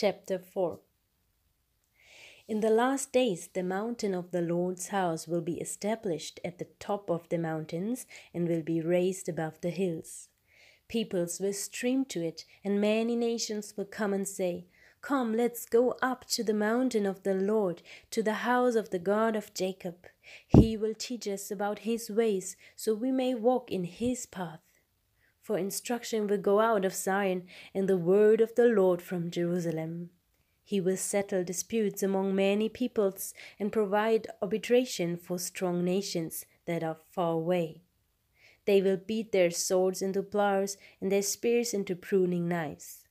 Chapter 4. In the last days, the mountain of the Lord's house will be established at the top of the mountains and will be raised above the hills. Peoples will stream to it, and many nations will come and say, "Come, let's go up to the mountain of the Lord, to the house of the God of Jacob. He will teach us about his ways, so we may walk in his path." For instruction will go out of Zion, and the word of the Lord from Jerusalem. He will settle disputes among many peoples and provide arbitration for strong nations that are far away. They will beat their swords into ploughs and their spears into pruning knives.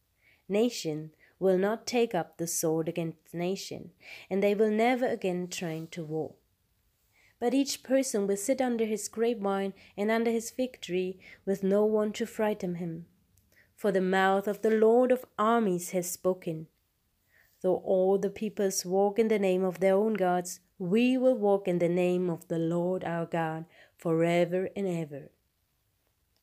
Nation will not take up the sword against nation, and they will never again train to war. But each person will sit under his grapevine and under his fig tree, with no one to frighten him. For the mouth of the Lord of armies has spoken. Though all the peoples walk in the name of their own gods, we will walk in the name of the Lord our God forever and ever.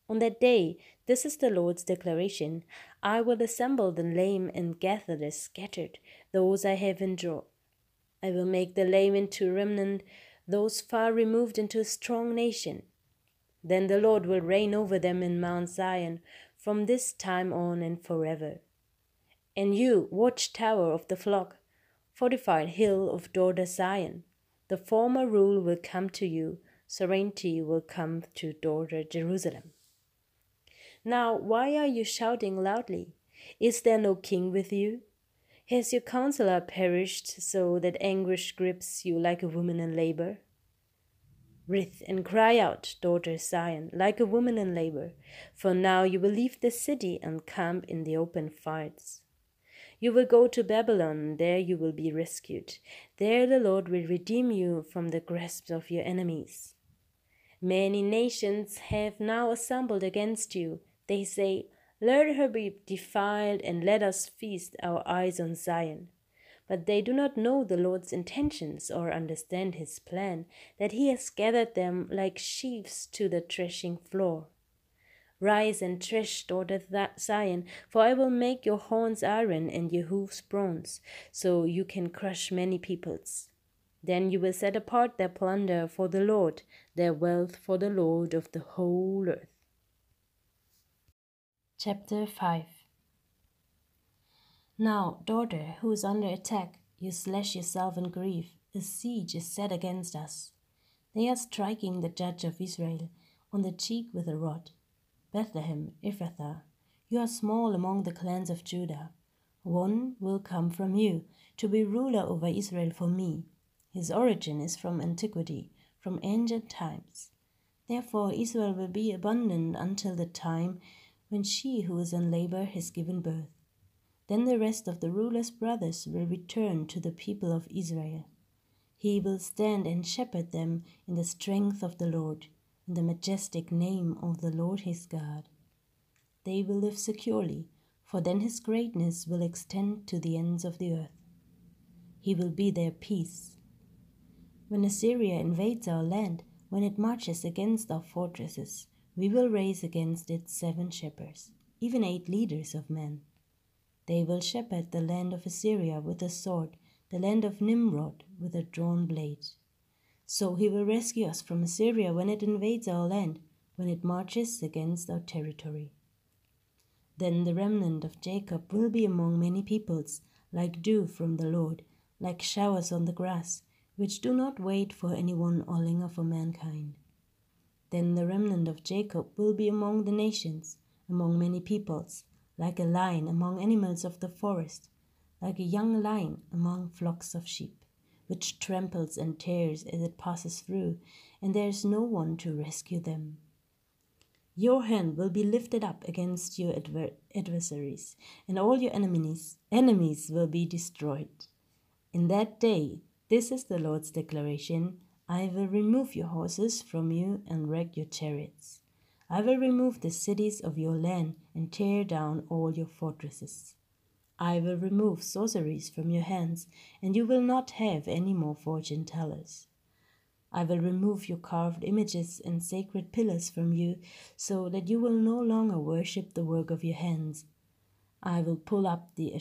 On that day, this is the Lord's declaration, I will assemble the lame and gather the scattered, those I have in draw. I will make the lame into a remnant, those far removed into a strong nation. Then the Lord will reign over them in Mount Zion, from this time on and forever. And you, watchtower of the flock, fortified hill of daughter Zion, the former rule will come to you, sovereignty will come to daughter Jerusalem. Now, why are you shouting loudly? Is there no king with you? Has your counselor perished so that anguish grips you like a woman in labor? Writhe and cry out, daughter Zion, like a woman in labor, for now you will leave the city and camp in the open fields. You will go to Babylon, and there you will be rescued. There the Lord will redeem you from the grasp of your enemies. Many nations have now assembled against you. They say, "Let her be defiled, and let us feast our eyes on Zion." But they do not know the Lord's intentions or understand his plan, that he has gathered them like sheaves to the threshing floor. Rise and thresh, daughter Zion, for I will make your horns iron and your hoofs bronze, so you can crush many peoples. Then you will set apart their plunder for the Lord, their wealth for the Lord of the whole earth. Chapter 5. Now, daughter, who is under attack, you slash yourself in grief. A siege is set against us. They are striking the judge of Israel on the cheek with a rod. Bethlehem, Ephrathah, you are small among the clans of Judah. One will come from you, to be ruler over Israel for me. His origin is from antiquity, from ancient times. Therefore Israel will be abundant until the time when she who is in labor has given birth. Then the rest of the ruler's brothers will return to the people of Israel. He will stand and shepherd them in the strength of the Lord, in the majestic name of the Lord his God. They will live securely, for then his greatness will extend to the ends of the earth. He will be their peace. When Assyria invades our land, when it marches against our fortresses, we will raise against it 7 shepherds, even 8 leaders of men. They will shepherd the land of Assyria with a sword, the land of Nimrod with a drawn blade. So he will rescue us from Assyria when it invades our land, when it marches against our territory. Then the remnant of Jacob will be among many peoples, like dew from the Lord, like showers on the grass, which do not wait for anyone or linger for mankind. Then the remnant of Jacob will be among the nations, among many peoples, like a lion among animals of the forest, like a young lion among flocks of sheep, which tramples and tears as it passes through, and there is no one to rescue them. Your hand will be lifted up against your adversaries, and all your enemies will be destroyed. In that day, this is the Lord's declaration, I will remove your horses from you and wreck your chariots. I will remove the cities of your land and tear down all your fortresses. I will remove sorceries from your hands, and you will not have any more fortune tellers. I will remove your carved images and sacred pillars from you, so that you will no longer worship the work of your hands. I will pull up the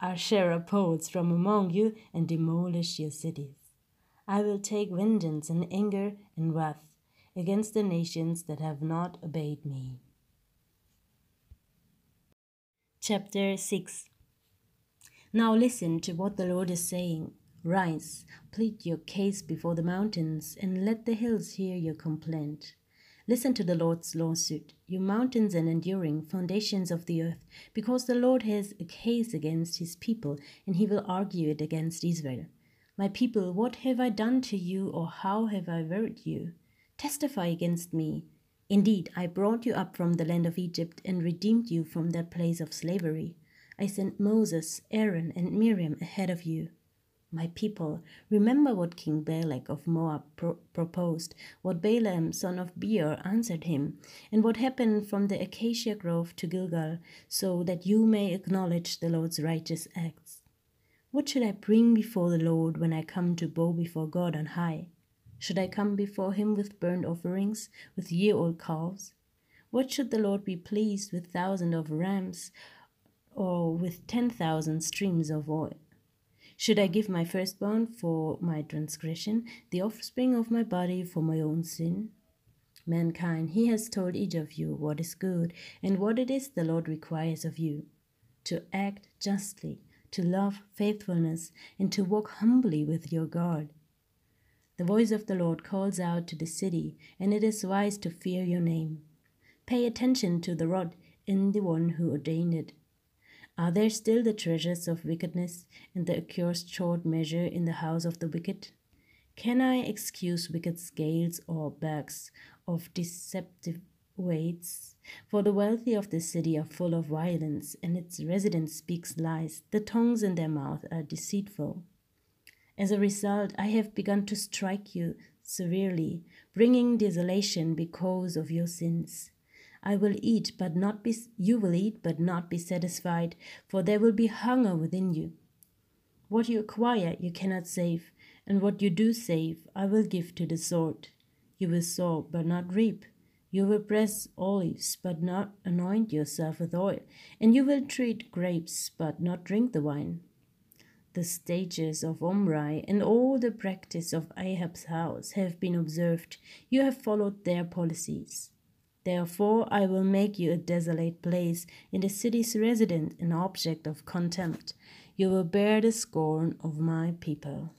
Asherah poles from among you and demolish your cities. I will take vengeance and anger and wrath against the nations that have not obeyed me. Chapter 6. Now listen to what the Lord is saying. Rise, plead your case before the mountains, and let the hills hear your complaint. Listen to the Lord's lawsuit, you mountains and enduring foundations of the earth, because the Lord has a case against his people, and he will argue it against Israel. My people, what have I done to you, or how have I worried you? Testify against me. Indeed, I brought you up from the land of Egypt and redeemed you from that place of slavery. I sent Moses, Aaron, and Miriam ahead of you. My people, remember what King Balak of Moab proposed, what Balaam, son of Beor, answered him, and what happened from the Acacia Grove to Gilgal, so that you may acknowledge the Lord's righteous acts. What should I bring before the Lord when I come to bow before God on high? Should I come before him with burnt offerings, with year-old calves? What should the Lord be pleased with 1,000 of rams, or with 10,000 streams of oil? Should I give my firstborn for my transgression, the offspring of my body for my own sin? Mankind, he has told each of you what is good, and what it is the Lord requires of you, to act justly, to love faithfulness, and to walk humbly with your God. The voice of the Lord calls out to the city, and it is wise to fear your name. Pay attention to the rod and the one who ordained it. Are there still the treasures of wickedness and the accursed short measure in the house of the wicked? Can I excuse wicked scales or bags of deceptive weights? For the wealthy of the city are full of violence, and its residents speak lies. The tongues in their mouth are deceitful. As a result, I have begun to strike you severely, bringing desolation because of your sins. You will eat but not be satisfied, for there will be hunger within you. What you acquire you cannot save, and what you do save I will give to the sword. You will sow but not reap. You will press olives but not anoint yourself with oil, and you will treat grapes but not drink the wine. The stages of Omri and all the practice of Ahab's house have been observed. You have followed their policies. Therefore, I will make you a desolate place, and the city's resident an object of contempt. You will bear the scorn of my people.